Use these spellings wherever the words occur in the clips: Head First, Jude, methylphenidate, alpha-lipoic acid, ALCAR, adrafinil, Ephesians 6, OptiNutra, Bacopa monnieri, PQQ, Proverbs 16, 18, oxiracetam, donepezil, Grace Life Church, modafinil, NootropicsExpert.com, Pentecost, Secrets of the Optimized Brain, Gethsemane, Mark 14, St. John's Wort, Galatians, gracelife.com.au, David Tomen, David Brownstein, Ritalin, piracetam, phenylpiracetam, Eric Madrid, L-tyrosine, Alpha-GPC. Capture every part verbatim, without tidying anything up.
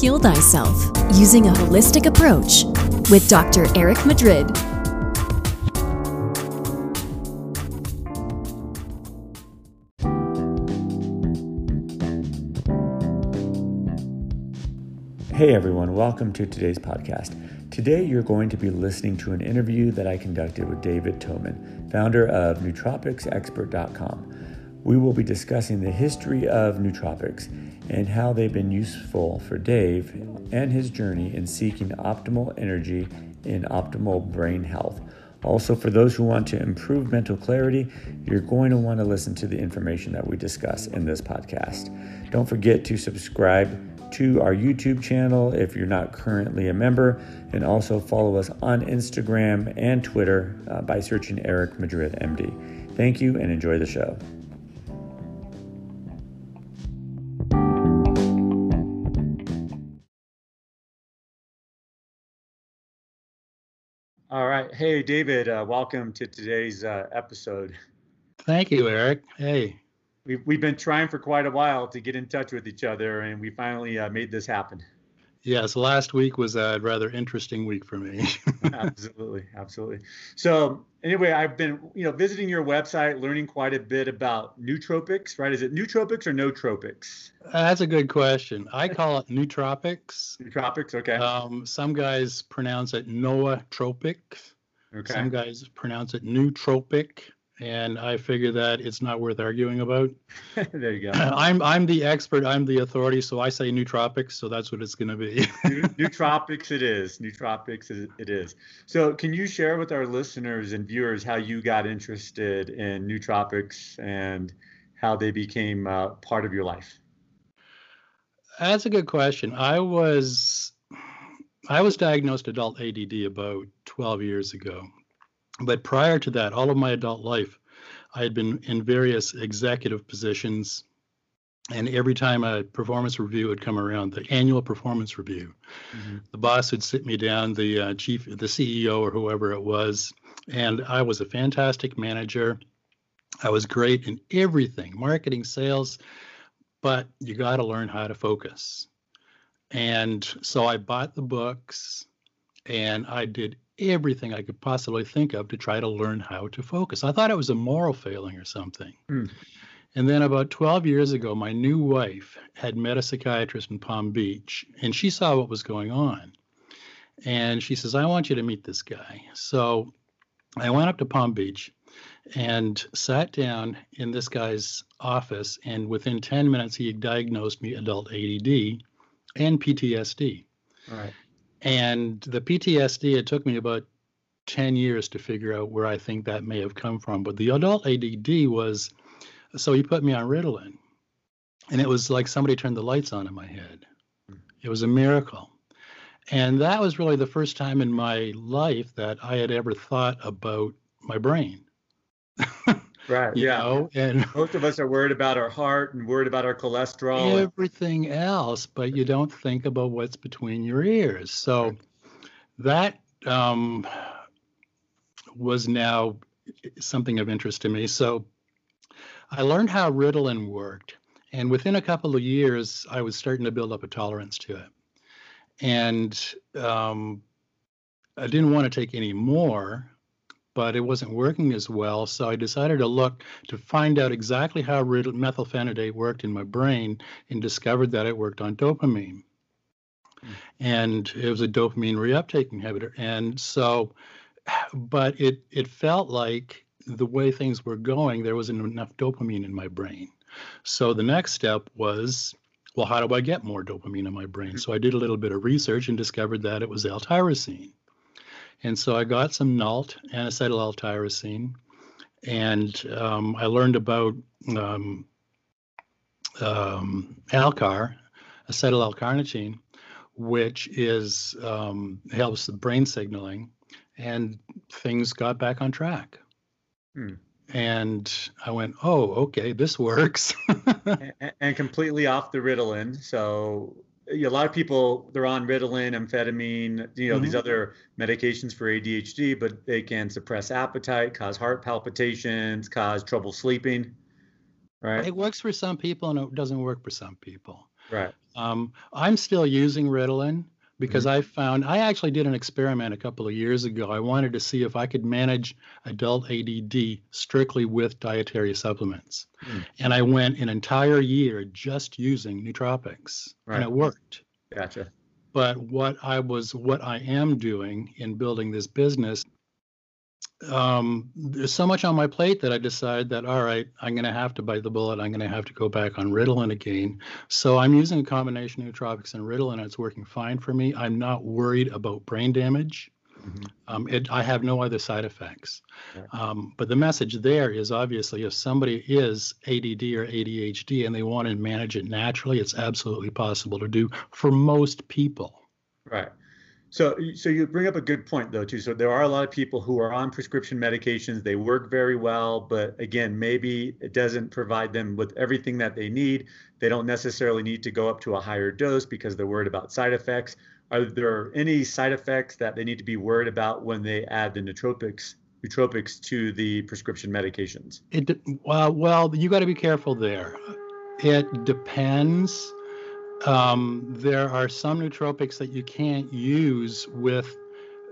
Heal Thyself, Using a Holistic Approach with Doctor Eric Madrid. Hey everyone, welcome to today's podcast. Today you're going to be listening to an interview that I conducted with David Tomen, founder of nootropics expert dot com. We will be discussing the history of nootropics and how they've been useful for Dave and his journey in seeking optimal energy and optimal brain health. Also, for those who want to improve mental clarity, you're going to want to listen to the information that we discuss in this podcast. Don't forget to subscribe to our YouTube channel if you're not currently a member, and also follow us on Instagram and Twitter uh, by searching Eric Madrid M D. Thank you and enjoy the show. All right. Hey, David, uh, welcome to today's uh, episode. Thank you, Eric. Hey. We've, we've been trying for quite a while to get in touch with each other, and we finally uh, made this happen. Yes, last week was a rather interesting week for me. Absolutely, absolutely. So anyway, I've been you know visiting your website, learning quite a bit about nootropics, right? Is it nootropics or nootropics? Uh, that's a good question. I call it nootropics. Nootropics, okay. Um, some guys pronounce it nootropic. Okay. Some guys pronounce it nootropic. And I figure that it's not worth arguing about. There you go. I'm I'm the expert. I'm the authority. So I say nootropics. So that's what it's going to be. Nootropics it is. Nootropics it is. So can you share with our listeners and viewers how you got interested in nootropics and how they became uh, part of your life? That's a good question. I was I was diagnosed adult A D D about twelve years ago. But prior to that, all of my adult life, I had been in various executive positions. And every time a performance review would come around, the annual performance review, mm-hmm. the boss would sit me down, the uh, chief, the C E O or whoever it was. And I was a fantastic manager. I was great in everything, marketing, sales. But you got to learn how to focus. And so I bought the books and I did everything I could possibly think of to try to learn how to focus. I thought it was a moral failing or something. Mm. And then about twelve years ago, my new wife had met a psychiatrist in Palm Beach, and she saw what was going on. And she says, I want you to meet this guy. So I went up to Palm Beach and sat down in this guy's office. And within ten minutes, he had diagnosed me adult A D D and P T S D. All right. And the P T S D, it took me about ten years to figure out where I think that may have come from. But the adult A D D was, so he put me on Ritalin. And it was like somebody turned the lights on in my head. It was a miracle. And that was really the first time in my life that I had ever thought about my brain. Right. You yeah. know? And most of us are worried about our heart and worried about our cholesterol. Everything and... else, but you don't think about what's between your ears. So that um, was now something of interest to me. So I learned how Ritalin worked. And within a couple of years, I was starting to build up a tolerance to it. And um, I didn't want to take any more, but it wasn't working as well. So I decided to look to find out exactly how methylphenidate worked in my brain and discovered that it worked on dopamine. Mm. And it was a dopamine reuptake inhibitor. And so, but it, it felt like the way things were going, there wasn't enough dopamine in my brain. So the next step was, well, how do I get more dopamine in my brain? Mm. So I did a little bit of research and discovered that it was L-tyrosine. And so I got some NALT and acetyl L-tyrosine, and um, I learned about um, um, ALCAR, acetyl L-carnitine, which is um, helps the brain signaling, and things got back on track. Hmm. And I went, oh, okay, this works. and, and completely off the Ritalin, so... A lot of people, they're on Ritalin, amphetamine, you know, mm-hmm. these other medications for A D H D, but they can suppress appetite, cause heart palpitations, cause trouble sleeping, right? It works for some people and it doesn't work for some people. Right. Um, I'm still using Ritalin because mm-hmm. I found, I actually did an experiment a couple of years ago. I wanted to see if I could manage adult A D D strictly with dietary supplements. Mm. And I went an entire year just using nootropics, right. and it worked. Gotcha. But what I was, what I am doing in building this business, um, there's so much on my plate that I decided that, all right, I'm going to have to bite the bullet. I'm going to have to go back on Ritalin again. So I'm using a combination of nootropics and Ritalin. It's working fine for me. I'm not worried about brain damage. Mm-hmm. um, it, I have no other side effects. Right. Um, but the message there is obviously if somebody is A D D or A D H D and they want to manage it naturally, it's absolutely possible to do for most people. Right. So, so you bring up a good point though too. So there are a lot of people who are on prescription medications. They work very well, but again, maybe it doesn't provide them with everything that they need. They don't necessarily need to go up to a higher dose because they're worried about side effects. Are there any side effects that they need to be worried about when they add the nootropics, nootropics to the prescription medications? It, well, well, you got to be careful there. It depends. Um, there are some nootropics that you can't use with,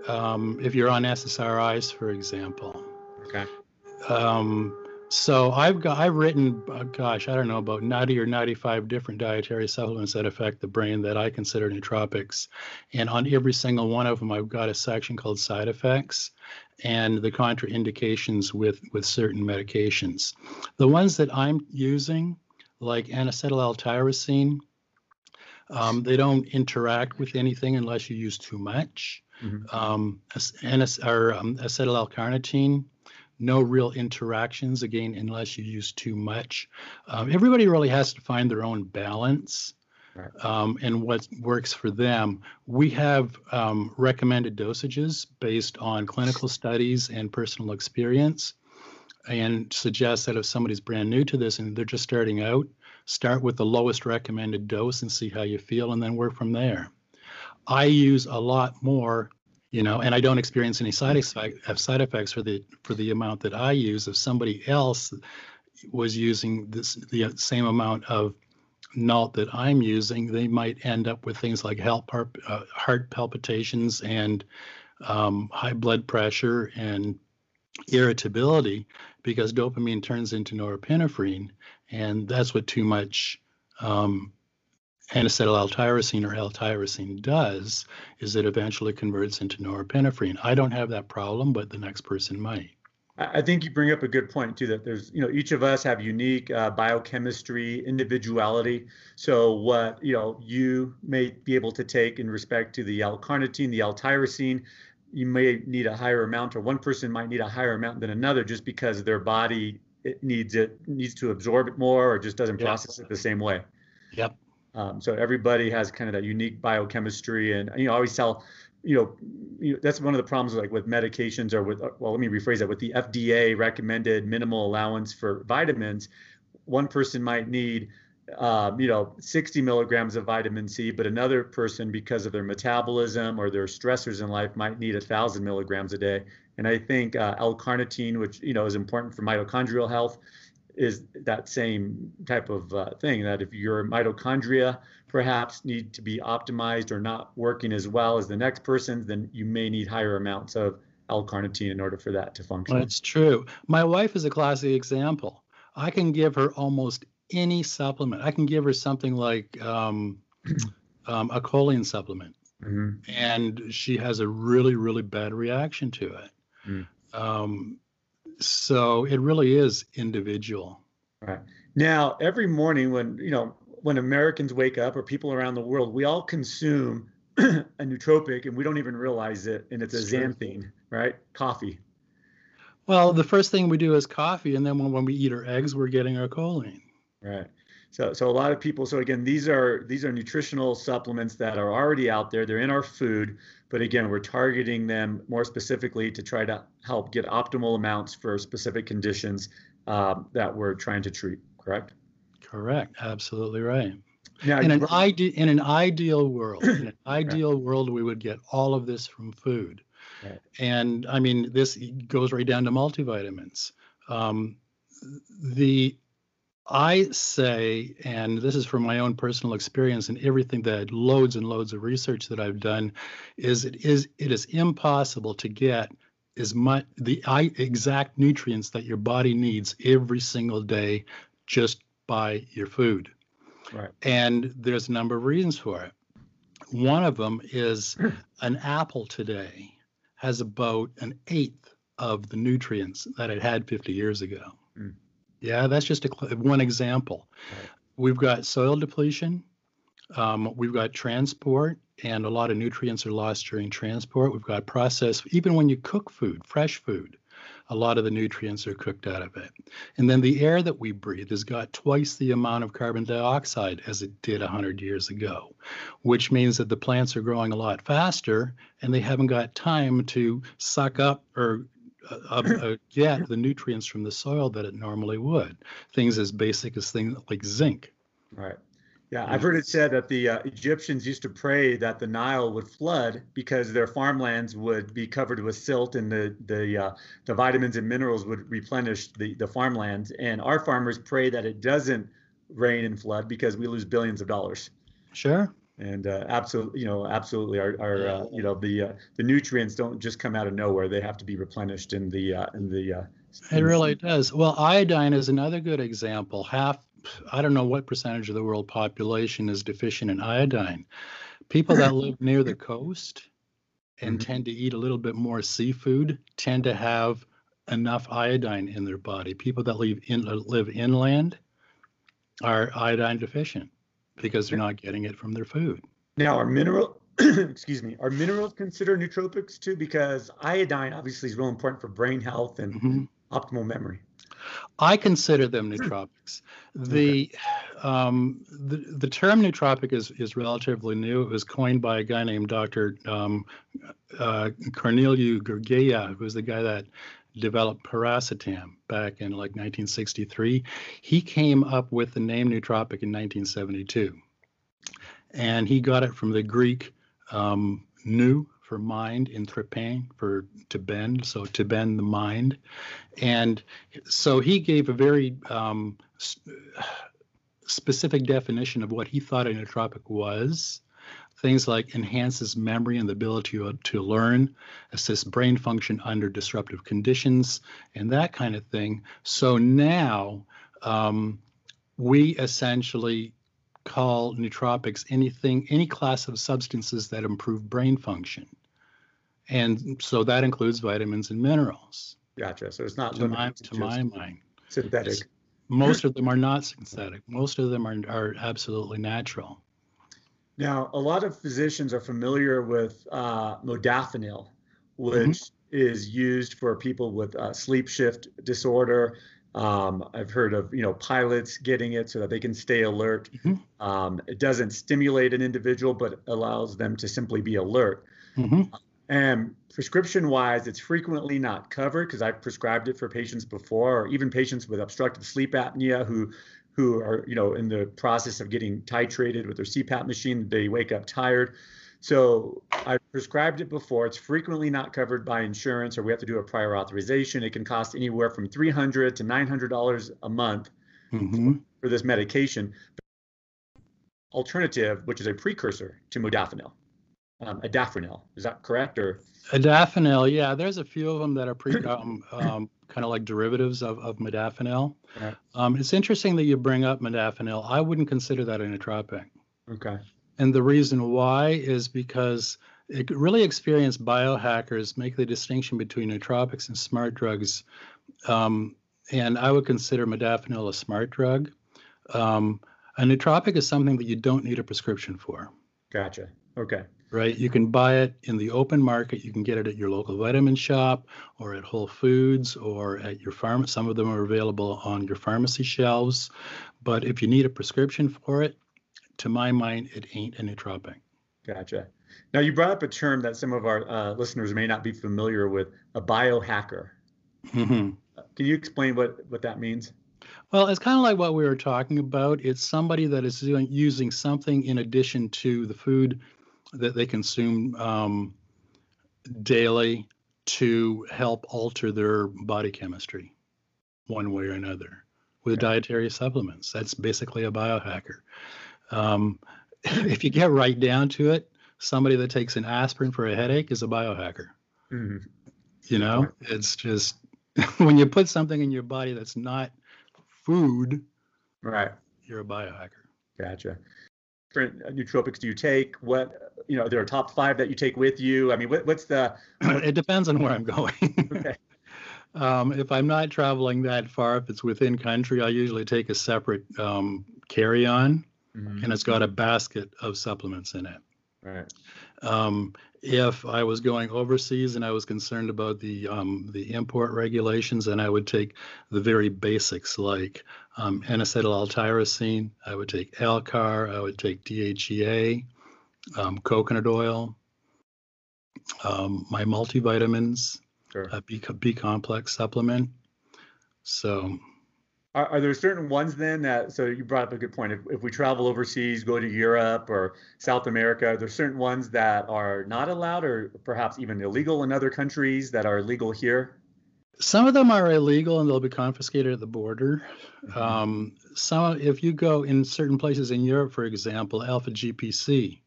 um, if you're on S S R Is, for example. Okay. Um, so I've got, I've written, uh, gosh, I don't know, about ninety or ninety-five different dietary supplements that affect the brain that I consider nootropics. And on every single one of them, I've got a section called side effects and the contraindications with, with certain medications. The ones that I'm using, like anacetyl L-tyrosine, Um, they don't interact with anything unless you use too much. Mm-hmm. um, as, or, um, acetyl L-carnitine, no real interactions, again, unless you use too much. Um, everybody really has to find their own balance right. um, and what works for them. We have um, recommended dosages based on clinical studies and personal experience, and suggest that if somebody's brand new to this and they're just starting out, start with the lowest recommended dose and see how you feel, and then work from there. I use a lot more, you know, and I don't experience any side effects side effects for the for the amount that I use. If somebody else was using this the same amount of NALT that I'm using, they might end up with things like heart palp uh, heart palpitations and um, high blood pressure and irritability, because dopamine turns into norepinephrine, and that's what too much um, anacetyl L-tyrosine or L-tyrosine does, is it eventually converts into norepinephrine. I don't have that problem, but the next person might. I think you bring up a good point too, that there's, you know, each of us have unique uh, biochemistry, individuality. So what, you know, you may be able to take in respect to the L-carnitine, the L-tyrosine, you may need a higher amount, or one person might need a higher amount than another just because their body it needs it needs to absorb it more, or just doesn't process it the same way. Yep. Um, so everybody has kind of that unique biochemistry, and you know, I always tell, you know, you know, that's one of the problems like with medications, or with, well, let me rephrase that, with the F D A recommended minimal allowance for vitamins. One person might need Um, you know, sixty milligrams of vitamin C, but another person, because of their metabolism or their stressors in life, might need a thousand milligrams a day. And I think uh, L-carnitine, which, you know, is important for mitochondrial health, is that same type of uh, thing, that if your mitochondria perhaps need to be optimized or not working as well as the next person's, then you may need higher amounts of L-carnitine in order for that to function. Well, that's true. My wife is a classic example. I can give her almost any supplement. I can give her something like um, um, a choline supplement, mm-hmm. and she has a really, really bad reaction to it. Mm. Um, so it really is individual. Right. Now, every morning when, you know, when Americans wake up, or people around the world, we all consume a nootropic and we don't even realize it. And it's a xanthine, right? Coffee. Well, the first thing we do is coffee. And then when, when we eat our eggs, we're getting our choline. Right. So, so a lot of people, so again, these are, these are nutritional supplements that are already out there. They're in our food, but again, we're targeting them more specifically to try to help get optimal amounts for specific conditions um, that we're trying to treat. Correct? Correct. Absolutely right. Now, in, an ide in an ideal world, in an ideal right. world, we would get all of this from food. Right. And I mean, this goes right down to multivitamins. Um, the I say, and this is from my own personal experience and everything that loads and loads of research that I've done, is it is it is impossible to get as much the exact nutrients that your body needs every single day just by your food. Right. And there's a number of reasons for it. One of them is an apple today has about an eighth of the nutrients that it had fifty years ago. Mm. Yeah, that's just a, one example. Right. We've got soil depletion. Um, we've got transport, and a lot of nutrients are lost during transport. We've got processed, even when you cook food, fresh food, a lot of the nutrients are cooked out of it. And then the air that we breathe has got twice the amount of carbon dioxide as it did one hundred years ago, which means that the plants are growing a lot faster, and they haven't got time to suck up or Uh, uh, get the nutrients from the soil that it normally would. Things as basic as things like zinc. Right. Yeah, yeah. I've heard it said that the uh, Egyptians used to pray that the Nile would flood because their farmlands would be covered with silt, and the the uh, the vitamins and minerals would replenish the the farmlands. And our farmers pray that it doesn't rain and flood because we lose billions of dollars. Sure. And uh, absolutely, you know, absolutely, our, our uh, you know, the uh, the nutrients don't just come out of nowhere; they have to be replenished in the uh, in the. Uh, it really does. Well, iodine is another good example. Half, I don't know what percentage of the world population is deficient in iodine. People that live near the coast and mm-hmm. tend to eat a little bit more seafood tend to have enough iodine in their body. People that live in live inland are iodine deficient, because they're not getting it from their food. Now, are mineral, excuse me, are minerals considered nootropics too? Because iodine obviously is real important for brain health and mm-hmm. optimal memory. I consider them nootropics. The, okay. um, the the term nootropic is is relatively new. It was coined by a guy named Doctor Um, uh, Corneliu Giurgea, who was the guy that developed piracetam back in like nineteen sixty-three. He came up with the name nootropic in nineteen seventy-two, and he got it from the Greek um, "nu" for mind and "tropane" for to bend, so to bend the mind. And so he gave a very um, specific definition of what he thought a nootropic was. Things like enhances memory and the ability to, to learn, assists brain function under disruptive conditions, and that kind of thing. So now um, we essentially call nootropics anything, any class of substances that improve brain function. And so that includes vitamins and minerals. Gotcha. So it's not to my, to my mind. Synthetic. It's, most of them are not synthetic. Most of them are, are absolutely natural. Now, a lot of physicians are familiar with uh, modafinil, which mm-hmm. is used for people with uh, sleep shift disorder. Um, I've heard of, you know, pilots getting it so that they can stay alert. Mm-hmm. Um, it doesn't stimulate an individual, but allows them to simply be alert. Mm-hmm. And prescription-wise, it's frequently not covered because I've prescribed it for patients before, or even patients with obstructive sleep apnea who who are, you know, in the process of getting titrated with their C PAP machine. They wake up tired. So I prescribed it before. It's frequently not covered by insurance, or we have to do a prior authorization. It can cost anywhere from three hundred to nine hundred dollars a month mm-hmm. for this medication. Alternative, which is a precursor to modafinil, um, adrafinil. Is that correct? Or adrafinil, yeah. There's a few of them that are pre- um, um, kind of like derivatives of, of modafinil. Right. Um, it's interesting that you bring up modafinil. I wouldn't consider that a nootropic. Okay. And the reason why is because it really experienced biohackers make the distinction between nootropics and smart drugs. Um, and I would consider modafinil a smart drug. Um, a nootropic is something that you don't need a prescription for. Gotcha. Okay. Right. You can buy it in the open market. You can get it at your local vitamin shop or at Whole Foods or at your farm. Some of them are available on your pharmacy shelves. But if you need a prescription for it, to my mind, it ain't a nootropic. Gotcha. Now, you brought up a term that some of our uh, listeners may not be familiar with, a biohacker. Mm-hmm. Can you explain what, what that means? Well, it's kind of like what we were talking about. It's somebody that is doing, using something in addition to the food that they consume um, daily to help alter their body chemistry one way or another. with dietary supplements. That's basically a biohacker. Um, if you get right down to it, somebody that takes an aspirin for a headache is a biohacker. Mm-hmm. You know, it's just when you put something in your body that's not food, right, you're a biohacker. Gotcha. Different nootropics do you take? What, you know, there are top five that you take with you. I mean, what, what's the? What... It depends on where I'm going. Okay. Um, if I'm not traveling that far, if it's within country, I usually take a separate um, carry-on, mm-hmm. and it's got a basket of supplements in it. Right. Um, if I was going overseas and I was concerned about the um, the import regulations, then I would take the very basics like um, N acetyl L tyrosine. I would take ALCAR. I would take D H E A, um, coconut oil, um, my multivitamins, sure. a B, B complex supplement. So. Are, are there certain ones then that, so you brought up a good point, if, if we travel overseas, go to Europe or South America, are there certain ones that are not allowed or perhaps even illegal in other countries that are illegal here? Some of them are illegal and they'll be confiscated at the border. Mm-hmm. Um, some, if you go in certain places in Europe, for example, alpha G P C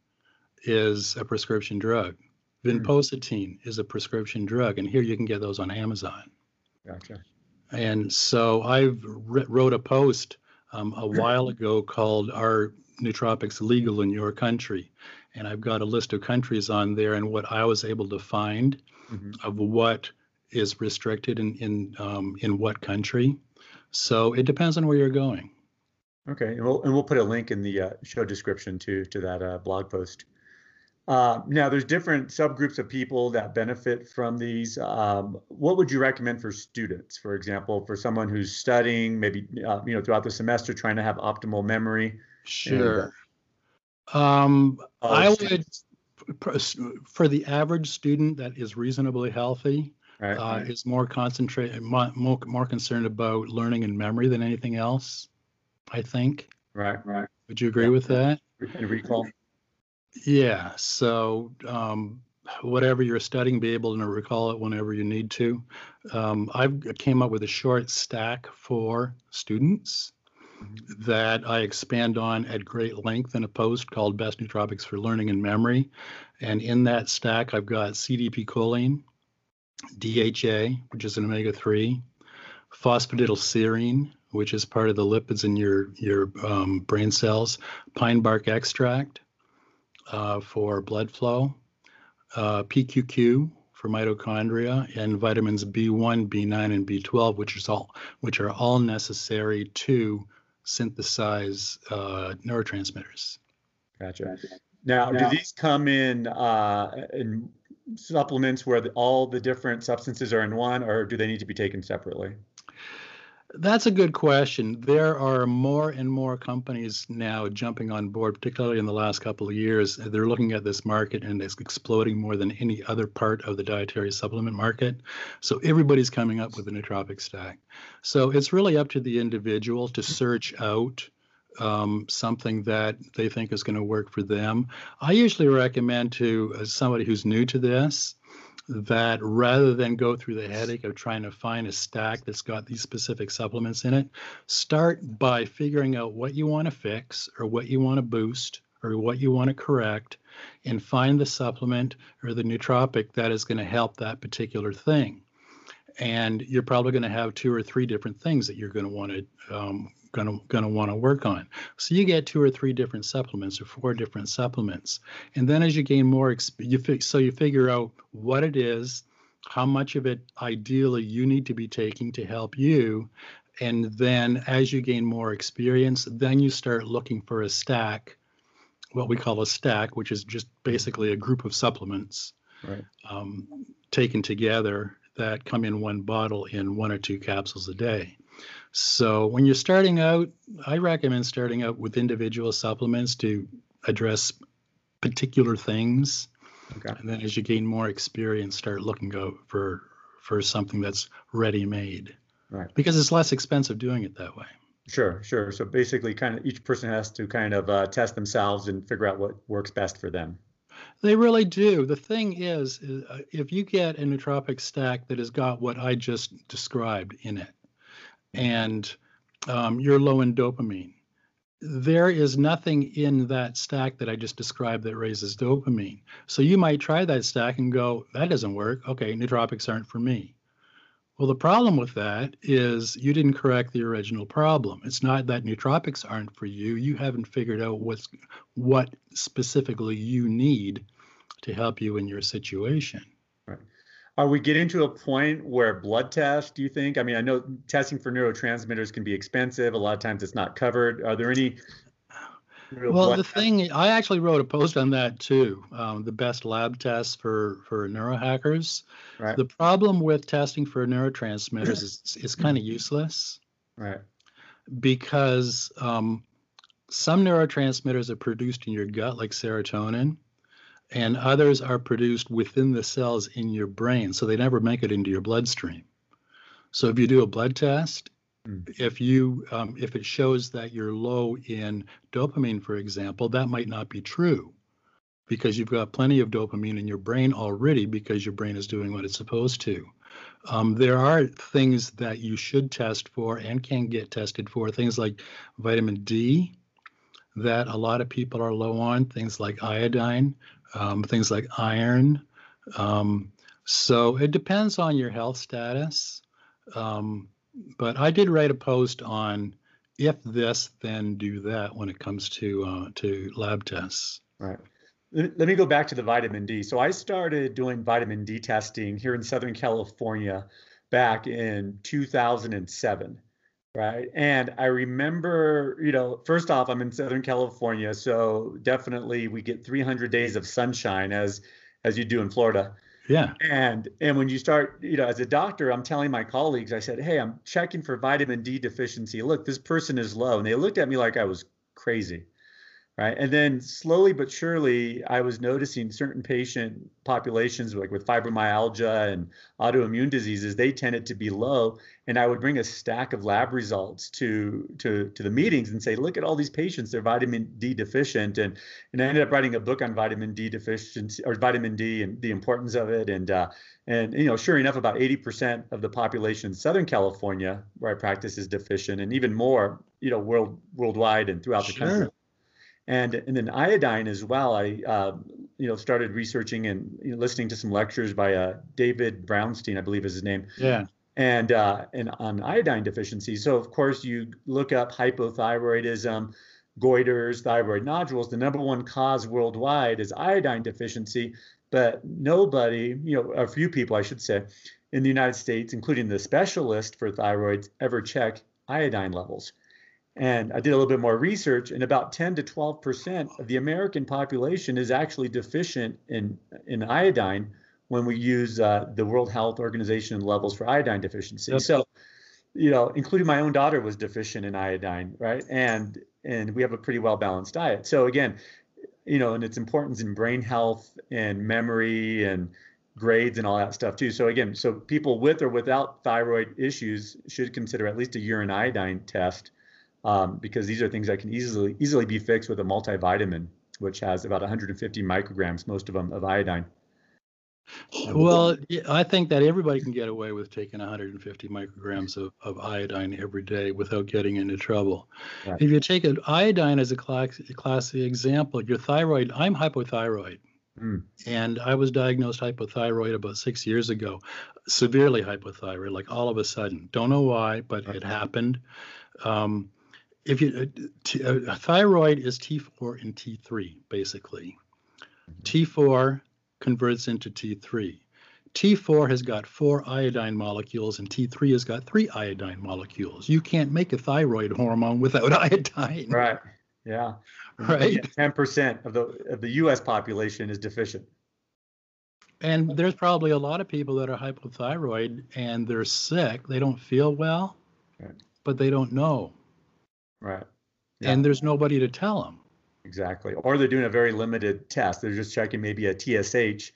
is a prescription drug. Vinpocetine mm-hmm. is a prescription drug. And here you can get those on Amazon. Gotcha. And so I wrote a post um, a while ago called Are Nootropics Legal in Your Country? And I've got a list of countries on there and what I was able to find mm-hmm. of what is restricted in, in, um, in what country. So it depends on where you're going. Okay, and we'll, and we'll put a link in the uh, show description to, to that uh, blog post. Uh, now, there's different subgroups of people that benefit from these. Um, what would you recommend for students, for example, for someone who's studying, maybe uh, you know, throughout the semester, trying to have optimal memory? Sure. And, uh, um, I would, for the average student that is reasonably healthy, right, uh, right. is more concentrated, more, more concerned about learning and memory than anything else. I think. Right. Right. Would you agree yeah. with that? And recall. Yeah, so um, whatever you're studying, be able to recall it whenever you need to. Um, I came up with a short stack for students mm-hmm. that I expand on at great length in a post called Best Nootropics for Learning and Memory. And in that stack, I've got C D P choline, D H A, which is an omega three, phosphatidylserine, which is part of the lipids in your, your um, brain cells, pine bark extract, Uh, for blood flow, uh, P Q Q for mitochondria, and vitamins B one, B nine, and B twelve, which is all which are all necessary to synthesize uh, neurotransmitters. Gotcha. Now, now, do these come in uh, in supplements where the, all the different substances are in one, or do they need to be taken separately? That's a good question. There are more and more companies now jumping on board, particularly in the last couple of years. They're looking at this market and it's exploding more than any other part of the dietary supplement market. So everybody's coming up with a nootropic stack. So it's really up to the individual to search out um, something that they think is going to work for them. I usually recommend to uh, somebody who's new to this, that rather than go through the headache of trying to find a stack that's got these specific supplements in it, start by figuring out what you want to fix or what you want to boost or what you want to correct and find the supplement or the nootropic that is going to help that particular thing. And you're probably going to have two or three different things that you're going to want to um, going to going to want to work on. So you get two or three different supplements or four different supplements. And then as you gain more experience, you so you figure out what it is, how much of it ideally you need to be taking to help you. And then as you gain more experience, then you start looking for a stack, what we call a stack, which is just basically a group of supplements right. um, taken together that come in one bottle in one or two capsules a day. So when you're starting out, I recommend starting out with individual supplements to address particular things. Okay. And then as you gain more experience, start looking out for, for something that's ready-made. Right. Because it's less expensive doing it that way. Sure, sure. So basically kind of each person has to kind of uh, test themselves and figure out what works best for them. They really do. The thing is, is uh, if you get a nootropic stack that has got what I just described in it, and um, you're low in dopamine. There is nothing in that stack that I just described that raises dopamine. So you might try that stack and go, that doesn't work. Okay, nootropics aren't for me. Well, the problem with that is you didn't correct the original problem. It's not that nootropics aren't for you. You haven't figured out what's, what specifically you need to help you in your situation. Right. Are we getting to a point where blood tests, do you think? I mean, I know testing for neurotransmitters can be expensive. A lot of times it's not covered. Are there any real Well, the thing, I actually wrote a post on that too, um, the best lab tests for, for neurohackers. Right. The problem with testing for neurotransmitters is it's kind of useless. Right. Because um, some neurotransmitters are produced in your gut, like serotonin, and others are produced within the cells in your brain, so they never make it into your bloodstream. So if you do a blood test, If you um, if it shows that you're low in dopamine, for example, that might not be true because you've got plenty of dopamine in your brain already because your brain is doing what it's supposed to. Um, there are things that you should test for and can get tested for, things like vitamin D that a lot of people are low on, things like iodine, um, things like iron. Um, so it depends on your health status. Um, But I did write a post on if this, then do that when it comes to uh, to lab tests. Right. Let me go back to the vitamin D. So I started doing vitamin D testing here in Southern California back in two thousand seven. Right. And I remember, you know, first off, I'm in Southern California, so definitely we get three hundred days of sunshine as as you do in Florida. Yeah. And and when you start, you know, as a doctor, I'm telling my colleagues, I said, hey, I'm checking for vitamin D deficiency. Look, this person is low. And they looked at me like I was crazy. Right. And then slowly but surely, I was noticing certain patient populations, like with fibromyalgia and autoimmune diseases, they tended to be low. And I would bring a stack of lab results to to to the meetings and say, look at all these patients, they're vitamin D deficient. And and I ended up writing a book on vitamin D deficiency or vitamin D and the importance of it. And uh, and you know, sure enough, about eighty percent of the population in Southern California, where I practice, is deficient, and even more, you know, world worldwide and throughout the country. And and then iodine as well. I uh, you know started researching and you know, listening to some lectures by uh, David Brownstein, I believe is his name. Yeah. And uh, and on iodine deficiency. So of course you look up hypothyroidism, goiters, thyroid nodules. The number one cause worldwide is iodine deficiency. But nobody, you know, a few people I should say, in the United States, including the specialist for thyroids, ever check iodine levels. And I did a little bit more research, and about ten to twelve percent of the American population is actually deficient in, in iodine when we use uh, the World Health Organization levels for iodine deficiency. Yep. So, you know, including my own daughter was deficient in iodine, right? And and we have a pretty well-balanced diet. So again, you know, and its importance in brain health and memory and grades and all that stuff too. So again, so people with or without thyroid issues should consider at least a urine iodine test. Um, because these are things that can easily easily be fixed with a multivitamin, which has about one hundred fifty micrograms, most of them, of iodine. Well, I think that everybody can get away with taking one hundred fifty micrograms of, of iodine every day without getting into trouble. Right. If you take an iodine as a class, classic example, your thyroid, I'm hypothyroid, mm. and I was diagnosed hypothyroid about six years ago, severely hypothyroid, like all of a sudden. Don't know why, but okay. It happened. Um, If you uh, t- uh, thyroid is T four and T three, basically. T four converts into T three. T four has got four iodine molecules, and T three has got three iodine molecules. You can't make a thyroid hormone without iodine. Right. Yeah. Right. ten percent of the of the U S population is deficient. And there's probably a lot of people that are hypothyroid, and they're sick. They don't feel well, right. But they don't know. Right. Yeah. And there's nobody to tell them. Exactly. Or they're doing a very limited test. They're just checking maybe a T S H.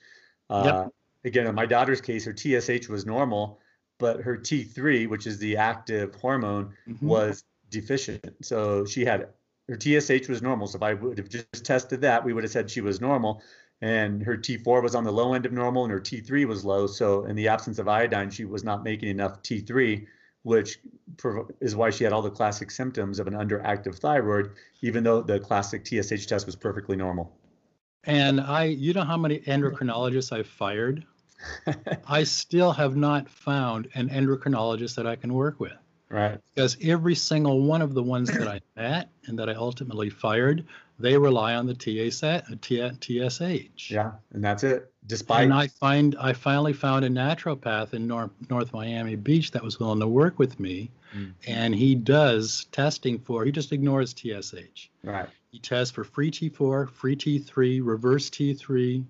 Uh, yep. Again, in my daughter's case, her T S H was normal, but her T three, which is the active hormone, mm-hmm. was deficient. So she had, her T S H was normal. So if I would have just tested that, we would have said she was normal. And her T four was on the low end of normal, and her T three was low. So in the absence of iodine, she was not making enough T three, which is why she had all the classic symptoms of an underactive thyroid, even though the classic T S H test was perfectly normal. And I, you know how many endocrinologists I've fired? I still have not found an endocrinologist that I can work with. Right. Because every single one of the ones that I met and that I ultimately fired, they rely on the T S H. Yeah, and that's it. Despite and I find I finally found a naturopath in North, North Miami Beach that was willing to work with me, mm. and he does testing for. He just ignores T S H. Right. He tests for free T four, free T three, reverse T three,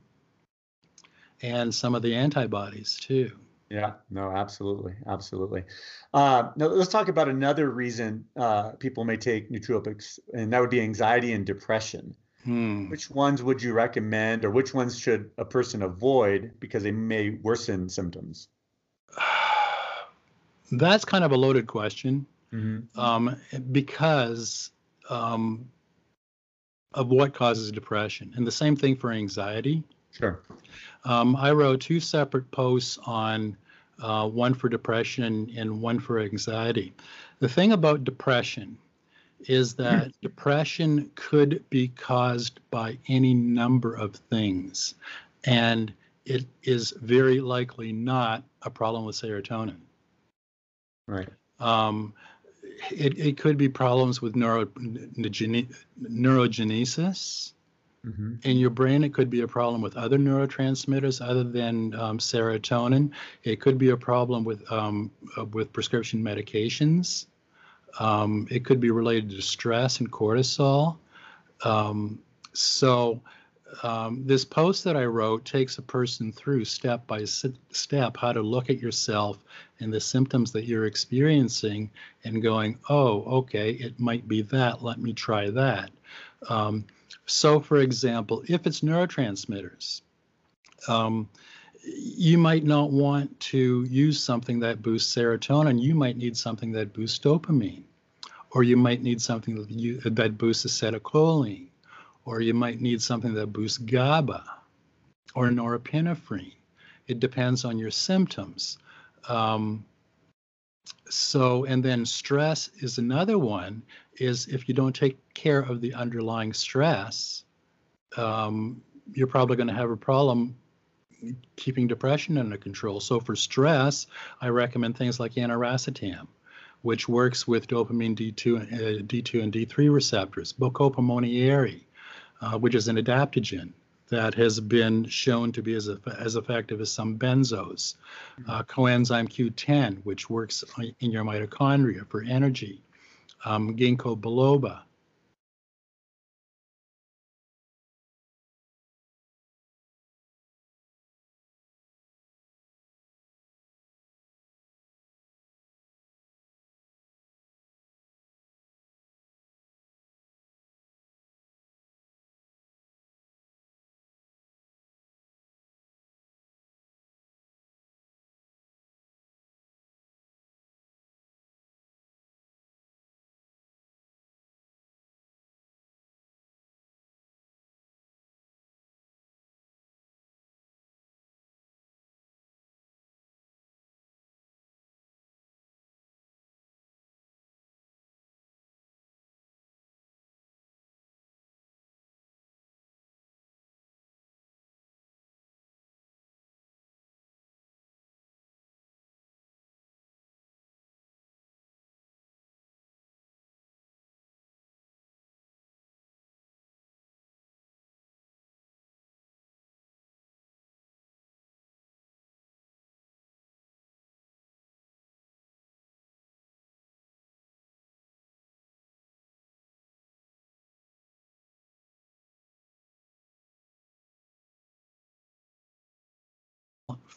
and some of the antibodies too. Yeah, no, absolutely. Absolutely. Uh, now, let's talk about another reason uh, people may take nootropics, and that would be anxiety and depression. Hmm. Which ones would you recommend, or which ones should a person avoid because they may worsen symptoms? That's kind of a loaded question, mm-hmm. um, because um, of what causes depression. And the same thing for anxiety. Sure. Um, I wrote two separate posts on uh, one for depression and one for anxiety. The thing about depression is that depression could be caused by any number of things, and it is very likely not a problem with serotonin. Right. Um, it, it could be problems with neuro, neurogene- neurogenesis. Mm-hmm. In your brain, it could be a problem with other neurotransmitters other than um, serotonin. It could be a problem with um, with prescription medications. Um, it could be related to stress and cortisol. Um, so um, this post that I wrote takes a person through step by step how to look at yourself and the symptoms that you're experiencing and going, oh, okay, it might be that. Let me try that. Um, So, for example, if it's neurotransmitters, um, you might not want to use something that boosts serotonin. You might need something that boosts dopamine, or you might need something that, you, that boosts acetylcholine, or you might need something that boosts GABA or norepinephrine. It depends on your symptoms. Um, So, and then stress is another one, is if you don't take care of the underlying stress, um, you're probably going to have a problem keeping depression under control. So for stress, I recommend things like aniracetam, which works with dopamine D two, uh, D two and D three receptors, Bacopa monnieri, uh, which is an adaptogen that has been shown to be as, as effective as some benzos. Uh, coenzyme Q ten, which works in your mitochondria for energy. Um, ginkgo biloba.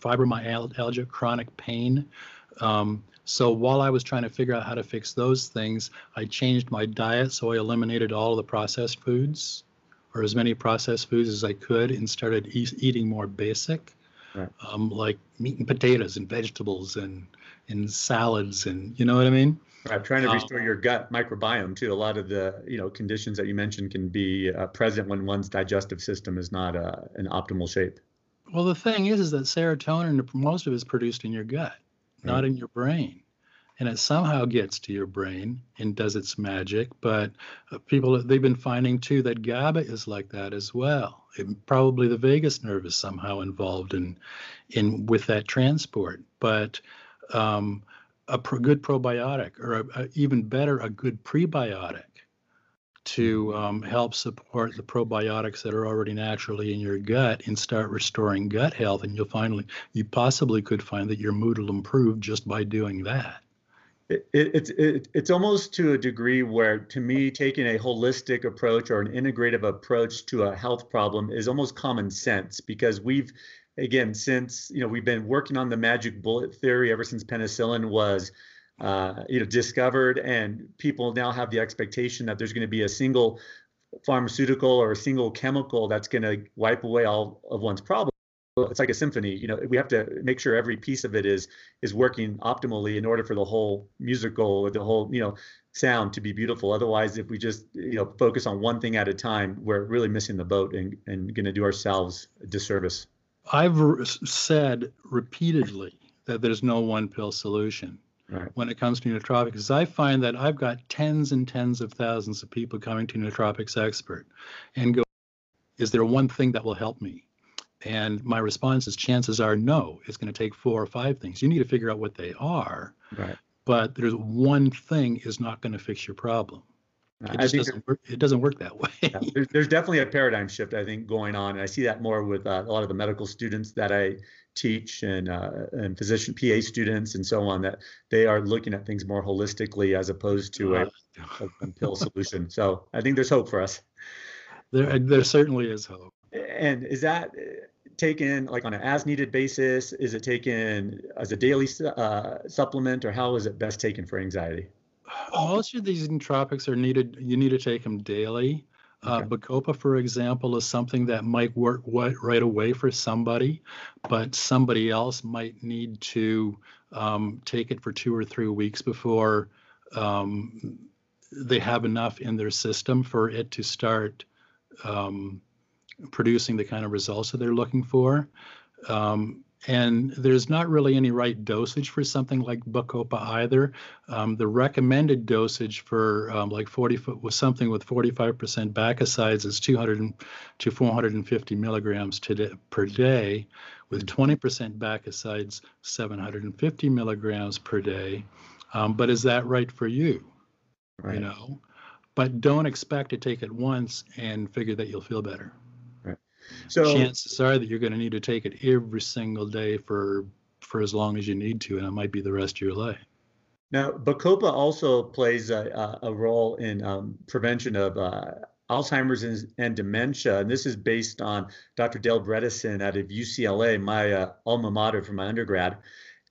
Fibromyalgia, chronic pain. Um, so while I was trying to figure out how to fix those things, I changed my diet. So I eliminated all of the processed foods, or as many processed foods as I could, and started e eating more basic, right. um, like meat and potatoes and vegetables and and salads, and you know what I mean. I'm trying to restore um, your gut microbiome too. A lot of the you know conditions that you mentioned can be uh, present when one's digestive system is not uh, in optimal shape. Well, the thing is, is that serotonin, most of it is produced in your gut, not in your brain. and it somehow gets to your brain and does its magic. But people, they've been finding too that GABA is like that as well. It, probably the vagus nerve is somehow involved in, in with that transport. But um, a pro good probiotic, or a, a, even better, a good prebiotic, to um, help support the probiotics that are already naturally in your gut and start restoring gut health. And you'll finally, you possibly could find that your mood will improve just by doing that. It, it, it, it's almost to a degree where, to me, taking a holistic approach or an integrative approach to a health problem is almost common sense, because we've, again, since, you know, we've been working on the magic bullet theory ever since penicillin was Uh, you know, discovered, and people now have the expectation that there's going to be a single pharmaceutical or a single chemical that's going to wipe away all of one's problem. It's like a symphony. You know, we have to make sure every piece of it is is working optimally in order for the whole musical or the whole, you know, sound to be beautiful. Otherwise, if we just, you know, focus on one thing at a time, we're really missing the boat and, and going to do ourselves a disservice. I've said repeatedly that there's no one pill solution. Right. When it comes to nootropics, I find that I've got tens and tens of thousands of people coming to Nootropics Expert and go, is there one thing that will help me? And my response is, chances are no, it's going to take four or five things. You need to figure out what they are, right. But there's one thing is not going to fix your problem. It, I think doesn't work, it doesn't work that way. Yeah, there's, there's definitely a paradigm shift, I think, going on. And I see that more with uh, a lot of the medical students that I teach, and, uh, and physician P A students and so on, that they are looking at things more holistically as opposed to a, a, a pill solution. So I think there's hope for us. There, there certainly is hope. And is that taken like on an as-needed basis? Is it taken as a daily uh, supplement, or how is it best taken for anxiety? Most of these nootropics are needed. You need to take them daily. Uh, okay. Bacopa, for example, is something that might work right away for somebody, but somebody else might need to um, take it for two or three weeks before um, they have enough in their system for it to start um, producing the kind of results that they're looking for. Um, And there's not really any right dosage for something like Bacopa either. Um, the recommended dosage for um, like forty foot was something with forty-five percent Bacosides is two hundred to four hundred fifty milligrams today, per day, with twenty percent Bacosides, seven hundred fifty milligrams per day. Um, but is that right for you? Right. You know, but don't expect to take it once and figure that you'll feel better. So chances are that you're going to need to take it every single day for for as long as you need to, and it might be the rest of your life. Now, Bacopa also plays a, a role in um, prevention of uh, Alzheimer's and, and dementia, and this is based on Doctor Dale Bredesen out of U C L A, my uh, alma mater from my undergrad.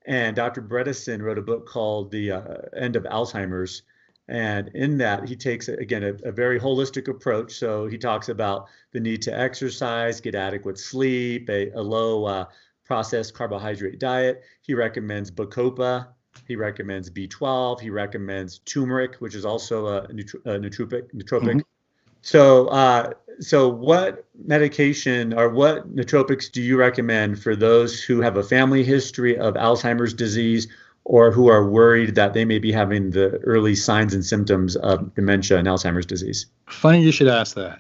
And Doctor Bredesen wrote a book called The uh, End of Alzheimer's. And in that, he takes, again, a, a very holistic approach. So he talks about the need to exercise, get adequate sleep, a, a low uh, processed carbohydrate diet. He recommends Bacopa. He recommends B twelve. He recommends turmeric, which is also a, a nootropic. nootropic. Mm-hmm. So, uh, so what medication or what nootropics do you recommend for those who have a family history of Alzheimer's disease, or who are worried that they may be having the early signs and symptoms of dementia and Alzheimer's disease? Funny you should ask that.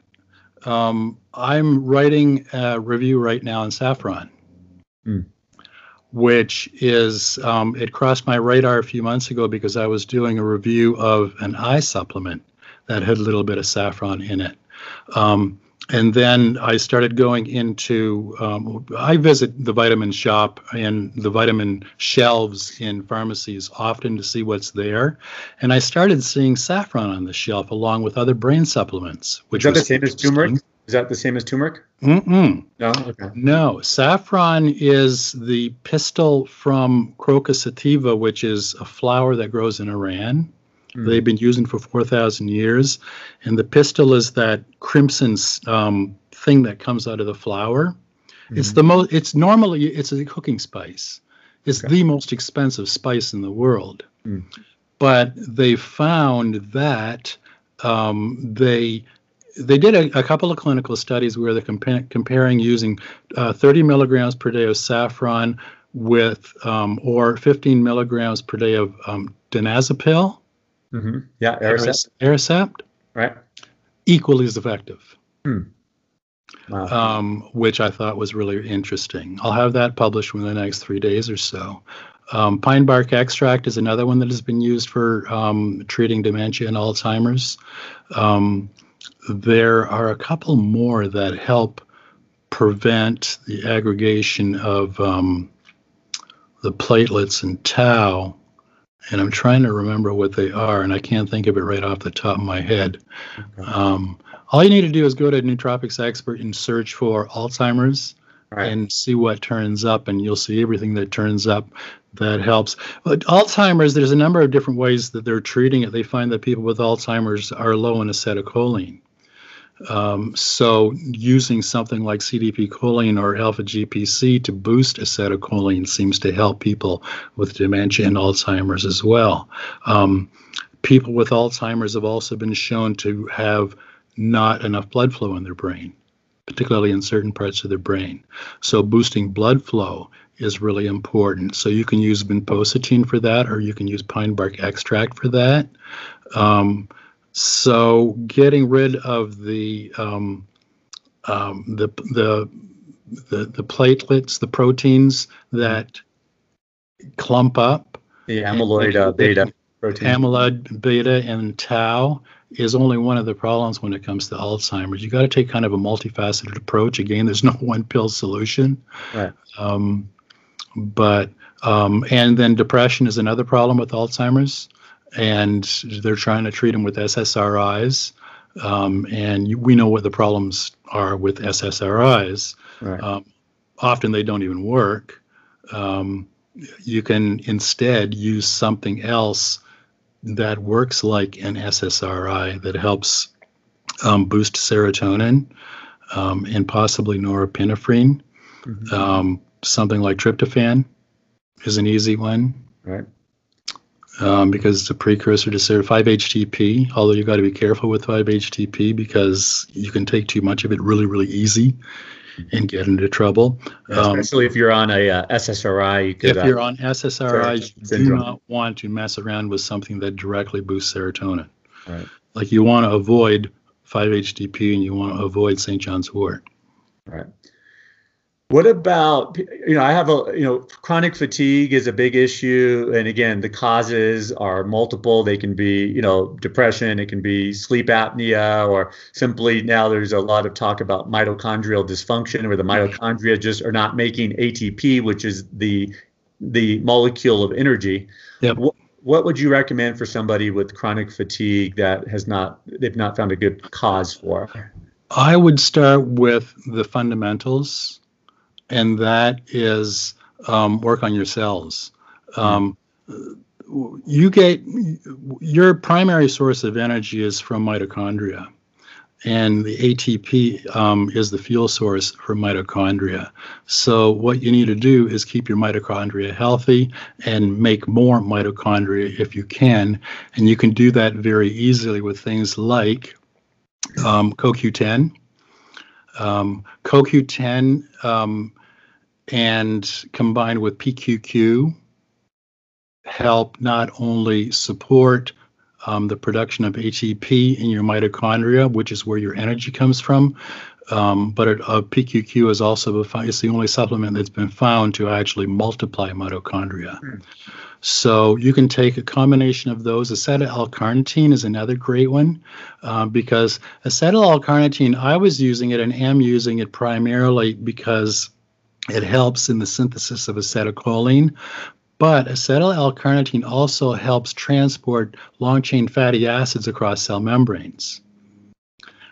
Um, I'm writing a review right now on saffron, mm. which is, um, it crossed my radar a few months ago because I was doing a review of an eye supplement that had a little bit of saffron in it. Um, And then I started going into, um, I visit the vitamin shop and the vitamin shelves in pharmacies often to see what's there. And I started seeing saffron on the shelf along with other brain supplements. Which is that the same as turmeric? Is that the same as turmeric? Mm-mm. No? Okay. No. Saffron is the pistil from Crocus sativa, which is a flower that grows in Iran. They've been using for four thousand years. And the pistil is that crimson um, thing that comes out of the flower. Mm-hmm. It's the most, it's normally, it's a cooking spice. It's okay. The most expensive spice in the world. Mm. But they found that um, they, they did a, a couple of clinical studies where they're compa comparing using uh, thirty milligrams per day of saffron with um, or fifteen milligrams per day of um, donepezil. Mm-hmm. Yeah, Aricept. Aricept, right? Equally as effective. Hmm. Wow. Um, which I thought was really interesting. I'll have that published within the next three days or so. Um, pine bark extract is another one that has been used for um, treating dementia and Alzheimer's. Um, there are a couple more that help prevent the aggregation of um, the platelets and tau. And I'm trying to remember what they are, and I can't think of it right off the top of my head. Okay. Um, all you need to do is go to Nootropics Expert and search for Alzheimer's, right, and see what turns up, and you'll see everything that turns up that helps. But Alzheimer's, there's a number of different ways that they're treating it. They find that people with Alzheimer's are low in acetylcholine. Um, so using something like C D P choline or alpha G P C to boost acetylcholine seems to help people with dementia and Alzheimer's as well. Um, people with Alzheimer's have also been shown to have not enough blood flow in their brain, particularly in certain parts of their brain. So boosting blood flow is really important. So you can use Vinpocetine for that, or you can use pine bark extract for that. Um, So getting rid of the, um, um, the the the the platelets, the proteins that clump up. The amyloid uh, beta protein. Amyloid beta and tau is only one of the problems when it comes to Alzheimer's. You got to take kind of a multifaceted approach. Again, there's no one pill solution. Right. Um, but um, and then depression is another problem with Alzheimer's. And they're trying to treat them with S S R Is. Um, and you, we know what the problems are with S S R Is. Right. Um, often they don't even work. Um, you can instead use something else that works like an S S R I that helps um, boost serotonin um, and possibly norepinephrine. Mm-hmm. Um, something like tryptophan is an easy one. Right. Um, because it's a precursor to five H T P, although you've got to be careful with five H T P because you can take too much of it really, really easy and get into trouble. Um, Especially if you're on a uh, S S R I. You could, if you're uh, on S S R Is, you syndrome. do not want to mess around with something that directly boosts serotonin. Right. Like you want to avoid five H T P and you want to avoid Saint John's wort. Right. What about, you know, I have a, you know, chronic fatigue is a big issue. And again, the causes are multiple. They can be, you know, depression. It can be sleep apnea, or simply now there's a lot of talk about mitochondrial dysfunction where the mitochondria just are not making A T P, which is the the molecule of energy. Yep. What, what would you recommend for somebody with chronic fatigue that has not, they've not found a good cause for? I would start with the fundamentals. And that is um, work on your cells. Um, you get your primary source of energy is from mitochondria, and the A T P um, is the fuel source for mitochondria. So what you need to do is keep your mitochondria healthy and make more mitochondria if you can, and you can do that very easily with things like um, Co Q ten. Um, Co Q ten um, and combined with P Q Q help not only support um, the production of A T P in your mitochondria, which is where your energy comes from, um, but it, uh, P Q Q is also it's the only supplement that's been found to actually multiply mitochondria. Mm. So you can take a combination of those. Acetyl L carnitine is another great one uh, because acetyl L carnitine, I was using it and am using it primarily because it helps in the synthesis of acetylcholine. But acetyl L carnitine also helps transport long-chain fatty acids across cell membranes.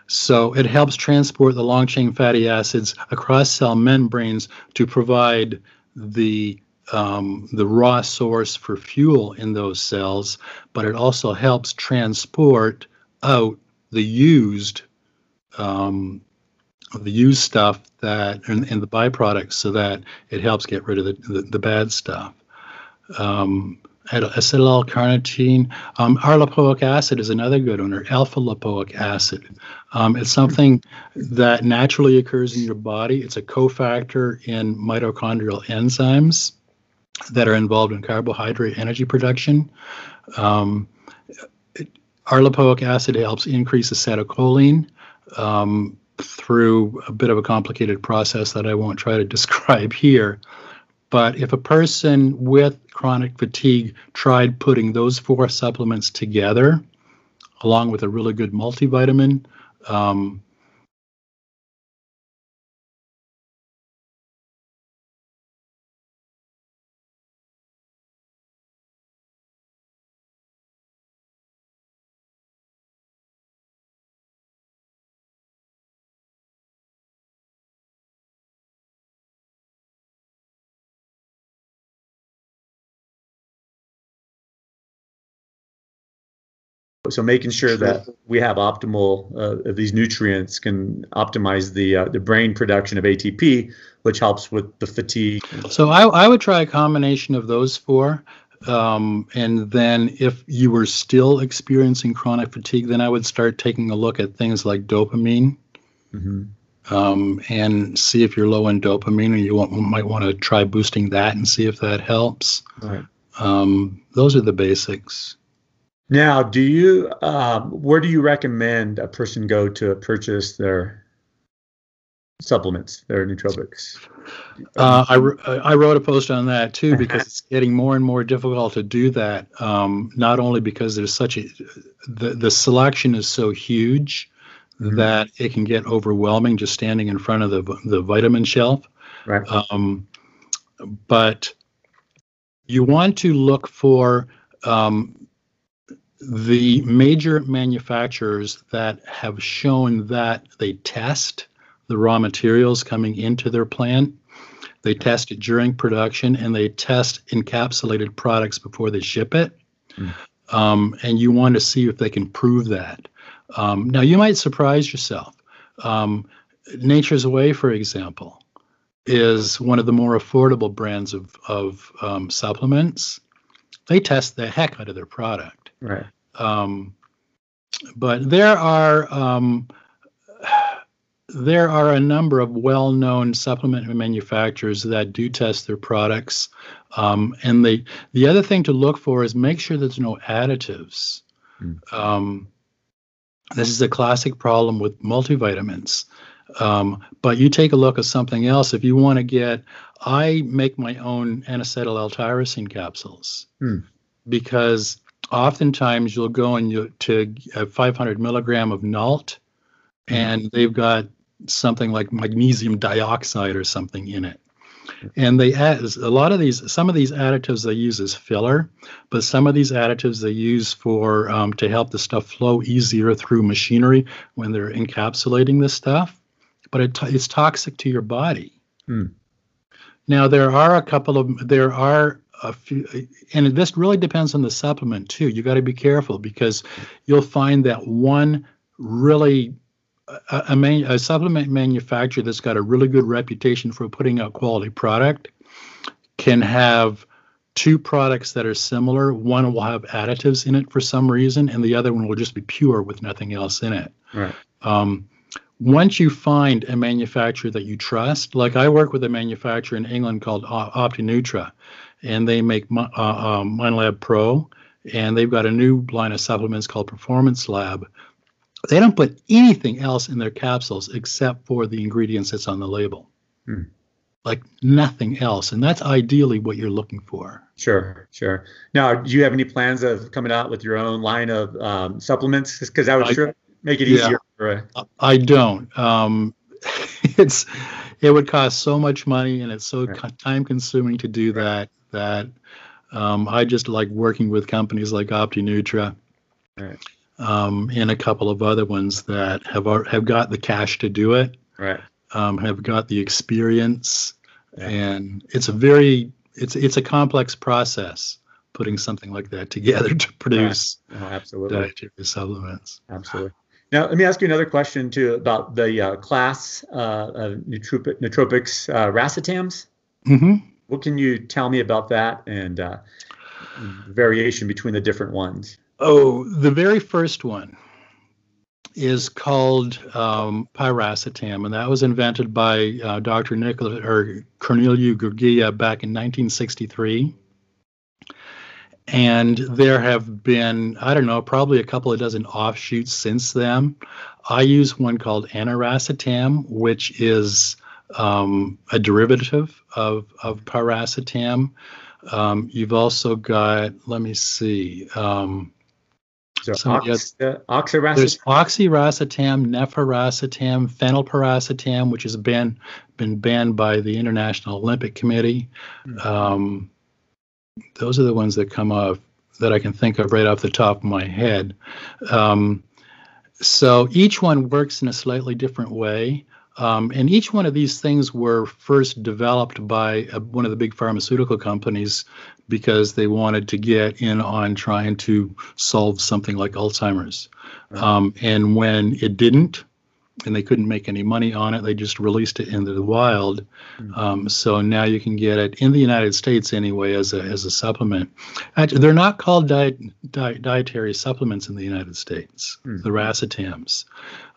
So it helps transport the long-chain fatty acids across cell membranes to provide the Um, the raw source for fuel in those cells, but it also helps transport out the used um, the used stuff that and, and the byproducts, so that it helps get rid of the, the, the bad stuff. Um, acetyl L carnitine, um, alpha-lipoic acid is another good one, or alpha-lipoic acid. Um, it's something that naturally occurs in your body. It's a cofactor in mitochondrial enzymes. that are involved in carbohydrate energy production. Um, Our lipoic acid helps increase acetylcholine um, through a bit of a complicated process that I won't try to describe here. But if a person with chronic fatigue tried putting those four supplements together, along with a really good multivitamin, um, So making sure that we have optimal uh, of these nutrients can optimize the uh, the brain production of A T P, which helps with the fatigue. So I, I would try a combination of those four, um, and then if you were still experiencing chronic fatigue, then I would start taking a look at things like dopamine, mm-hmm. um, and see if you're low in dopamine, and you want, might want to try boosting that and see if that helps. All right. Um, those are the basics. Now, do you, um, where do you recommend a person go to purchase their supplements, their nootropics? Uh, I, I wrote a post on that too, because it's getting more and more difficult to do that. Um, not only because there's such a, the, the selection is so huge, mm-hmm. that it can get overwhelming just standing in front of the, the vitamin shelf. Right. Um, but you want to look for, um, the major manufacturers that have shown that they test the raw materials coming into their plant, they test it during production, and they test encapsulated products before they ship it. Mm. Um, and you want to see if they can prove that. Um, now, you might surprise yourself. Um, Nature's Way, for example, is one of the more affordable brands of, of um, supplements. They test the heck out of their product. Right. Um, but there are um, there are a number of well-known supplement manufacturers that do test their products, um, and they. The other thing to look for is make sure there's no additives. Mm. Um, this is a classic problem with multivitamins. Um, but you take a look at something else if you want to get. I make my own N-acetyl L-tyrosine capsules, mm. because. Oftentimes, you'll go and you to a five hundred milligram of NALT, and they've got something like magnesium dioxide or something in it. And they add a lot of these. Some of these additives they use as filler, but some of these additives they use for um, to help the stuff flow easier through machinery when they're encapsulating this stuff. But it, it's toxic to your body. Mm. Now there are a couple of there are. A few, and this really depends on the supplement too. You got to be careful because you'll find that one really a, a, man, a supplement manufacturer that's got a really good reputation for putting out quality product can have two products that are similar. One will have additives in it for some reason, and the other one will just be pure with nothing else in it. Right. Um, Once you find a manufacturer that you trust, like I work with a manufacturer in England called OptiNutra, and they make uh, uh, MindLab Pro, and they've got a new line of supplements called Performance Lab. They don't put anything else in their capsules except for the ingredients that's on the label. Hmm. Like nothing else, and that's ideally what you're looking for. Sure, sure. Now, do you have any plans of coming out with your own line of um, supplements? Because that would sure make it easier. Yeah. Right. I don't. Um, it's it would cost so much money, and it's so right. time-consuming to do right. that. That um, I just like working with companies like OptiNutra, right. um, and a couple of other ones that have have got the cash to do it. Right. Um, have got the experience, yeah. and it's a very it's it's a complex process. Putting something like that together to produce right. oh, absolutely. dietary supplements. Absolutely. Now, let me ask you another question, too, about the uh, class uh, of nootropic, nootropics, uh, racetams. Mm-hmm. What can you tell me about that and uh, variation between the different ones? Oh, the very first one is called um, piracetam, and that was invented by uh, Doctor Nicola, or Corneliu Giurgea back in nineteen sixty-three. And there have been, I don't know, probably a couple of dozen offshoots since then. I use one called aniracetam, which is um, a derivative of, of piracetam. Um, you've also got, let me see. Um, so ox, other, uh, oxiracetam? There's oxiracetam, nephiracetam, phenylpiracetam, which has been, been banned by the International Olympic Committee. Mm-hmm. um, Those are the ones that come off that I can think of right off the top of my head. Um, so each one works in a slightly different way. Um, and each one of these things were first developed by a, one of the big pharmaceutical companies because they wanted to get in on trying to solve something like Alzheimer's. Right. Um, and when it didn't, and they couldn't make any money on it, they just released it into the wild. Mm-hmm. Um, so now you can get it in the United States anyway as a as a supplement. Actually, they're not called diet, diet, dietary supplements in the United States, mm-hmm. the racetams.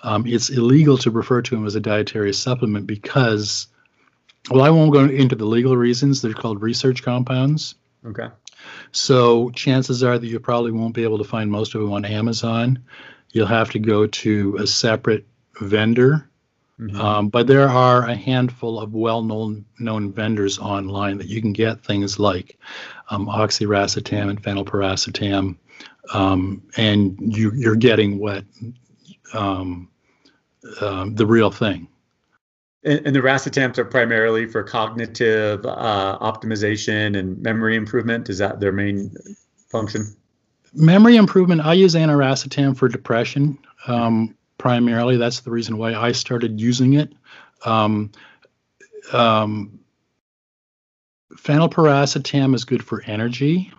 Um, it's illegal to refer to them as a dietary supplement because, well, I won't go into the legal reasons. They're called research compounds. Okay. So chances are that you probably won't be able to find most of them on Amazon. You'll have to go to a separate vendor, mm-hmm. um, but there are a handful of well-known known vendors online that you can get things like um, oxiracetam and phenylpiracetam, um, and you, you're getting what um, uh, the real thing. And, and the racetams are primarily for cognitive uh, optimization and memory improvement. Is that their main function? Memory improvement. I use aniracetam for depression. Um, Primarily, that's the reason why I started using it. Um, um, phenylpiracetam is good for energy.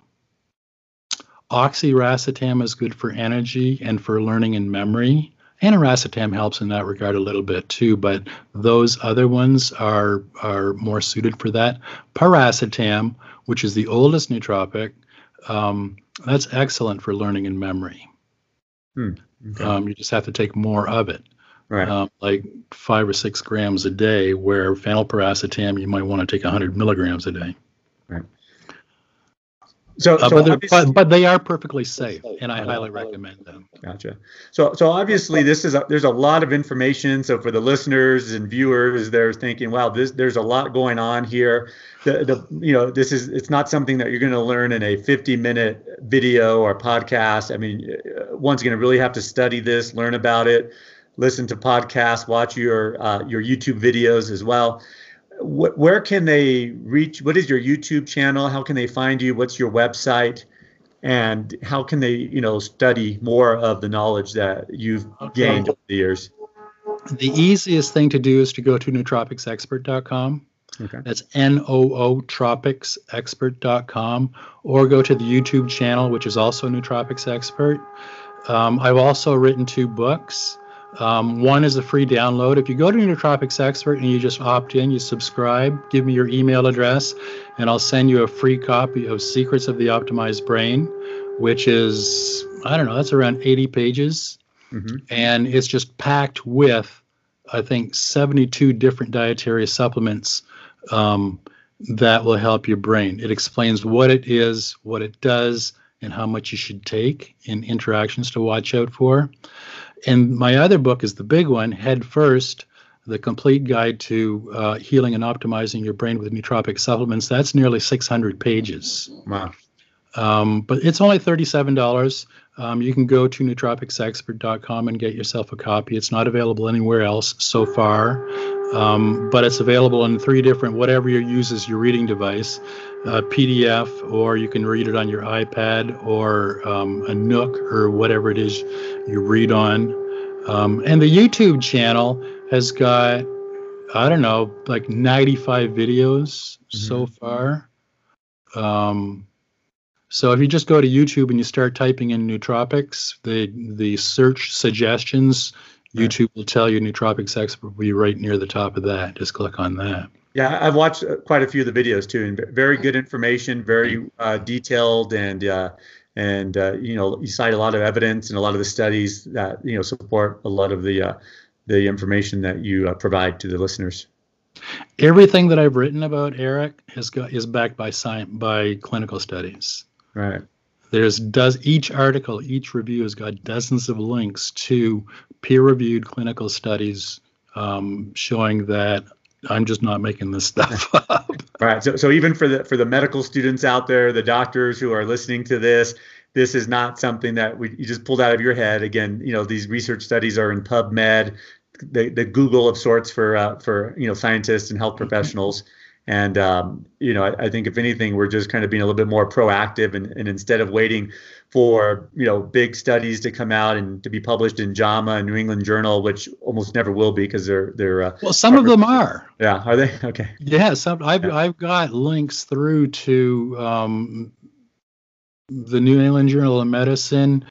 Oxiracetam is good for energy and for learning and memory. Aniracetam helps in that regard a little bit too, but those other ones are are more suited for that. Piracetam, which is the oldest nootropic, um, that's excellent for learning and memory. Hmm. Okay. Um, you just have to take more of it, right? Um, like five or six grams a day, where phenylpiracetam, you might want to take one hundred milligrams a day. Right. So, uh, so but, but, but they are perfectly safe, and I highly recommend them. Gotcha. So, so obviously this is a, there's a lot of information. So for the listeners and viewers, they're thinking, wow, this, there's a lot going on here. The, the, you know, this is, it's not something that you're going to learn in a fifty minute video or podcast. I mean, one's going to really have to study this, learn about it, listen to podcasts, watch your, uh, your YouTube videos as well. Where can they reach? What is your YouTube channel? How can they find you? What's your website? And how can they, you know, study more of the knowledge that you've gained over the years? The easiest thing to do is to go to nootropics expert dot com. Okay. That's N O O Tropics Expert dot com, or go to the YouTube channel, which is also Nootropics Expert. Um, I've also written two books. Um, one is a free download. If you go to Nootropics Expert and you just opt in, you subscribe, give me your email address, and I'll send you a free copy of Secrets of the Optimized Brain, which is, I don't know, that's around eighty pages. Mm-hmm. And it's just packed with, I think, seventy-two different dietary supplements um, that will help your brain. It explains what it is, what it does, and how much you should take, and interactions to watch out for. And my other book is the big one, Head First, The Complete Guide to uh, Healing and Optimizing Your Brain with Nootropic Supplements. That's nearly six hundred pages. Wow. Um, but it's only thirty-seven dollars. Um, you can go to nootropics expert dot com and get yourself a copy. It's not available anywhere else so far, um, but it's available in three different, whatever you use as your reading device, uh, P D F, or you can read it on your iPad or um, a Nook or whatever it is you read on. Um, and the YouTube channel has got, I don't know, like ninety-five videos mm-hmm. so far. Um, So if you just go to YouTube and you start typing in nootropics, the the search suggestions, YouTube will tell you Nootropics Expert will be right near the top of that. Just click on that. Yeah, I've watched quite a few of the videos too, and very good information, very uh, detailed, and uh, And, uh, you know, you cite a lot of evidence and a lot of the studies that, you know, support a lot of the, uh, the information that you uh, provide to the listeners. Everything that I've written about, Eric, has got, is backed by science, by clinical studies. Right. There's does each article, each review has got dozens of links to peer-reviewed clinical studies um, showing that I'm just not making this stuff up. Right. So, so even for the for the medical students out there, the doctors who are listening to this, this is not something that we you just pulled out of your head. Again, you know, these research studies are in PubMed, the the Google of sorts for uh, for you know scientists and health professionals. And, um, you know, I, I think if anything, we're just kind of being a little bit more proactive and, and instead of waiting for, you know, big studies to come out and to be published in JAMA and New England Journal, which almost never will be because they're they're. Uh, well, some of them are. Yeah. Are they? OK. Yeah. Some I've, yeah. I've got links through to um, the New England Journal of Medicine,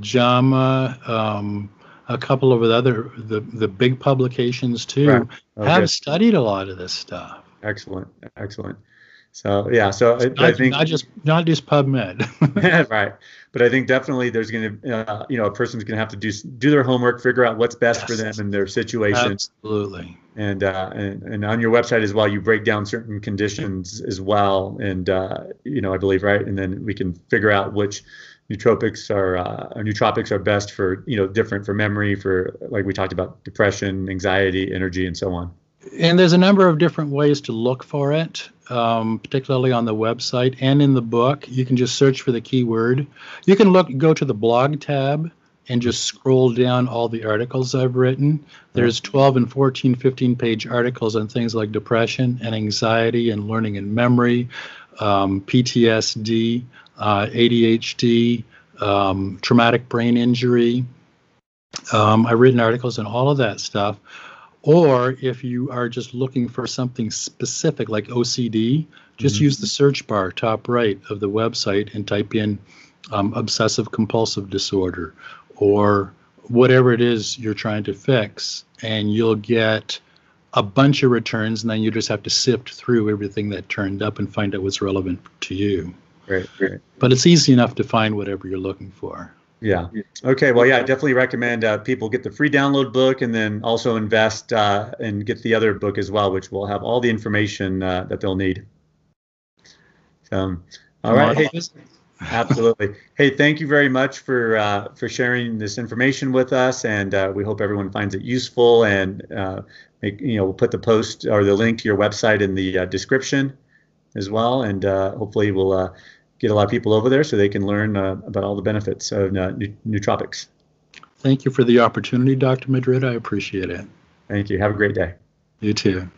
JAMA, um a couple of the other the, the big publications, too, right. okay. have studied a lot of this stuff. Excellent. Excellent. So, yeah, so not, I think not just not just PubMed. Right. But I think definitely there's going to, uh, you know, a person's going to have to do do their homework, figure out what's best yes. for them and their situation. Absolutely. And, uh, and and on your website as well, you break down certain conditions as well. And, uh, you know, I believe. Right. And then we can figure out which nootropics are uh, nootropics are best for, you know, different for memory, for like we talked about depression, anxiety, energy and so on. And there's a number of different ways to look for it, um, particularly on the website and in the book. You can just search for the keyword. You can look, go to the blog tab and just scroll down all the articles I've written. There's twelve and fourteen, fifteen page articles on things like depression and anxiety and learning and memory, um, P T S D, uh, A D H D, um, traumatic brain injury. Um, I've written articles on all of that stuff. Or if you are just looking for something specific like O C D, just mm-hmm. use the search bar top right of the website and type in um, obsessive compulsive disorder or whatever it is you're trying to fix, and you'll get a bunch of returns, and then you just have to sift through everything that turned up and find out what's relevant to you. Right, right. But it's easy enough to find whatever you're looking for. Yeah. Okay. Well, yeah, I definitely recommend uh, people get the free download book and then also invest uh, and get the other book as well, which will have all the information uh, that they'll need. Um, all right. Hey, absolutely. Hey, thank you very much for uh, for sharing this information with us, and uh, we hope everyone finds it useful. And uh, make, you know, we'll put the post or the link to your website in the uh, description as well, and uh, hopefully we'll. Uh, get a lot of people over there so they can learn uh, about all the benefits of uh, nootropics. Thank you for the opportunity, Doctor Madrid. I appreciate it. Thank you. Have a great day. You too.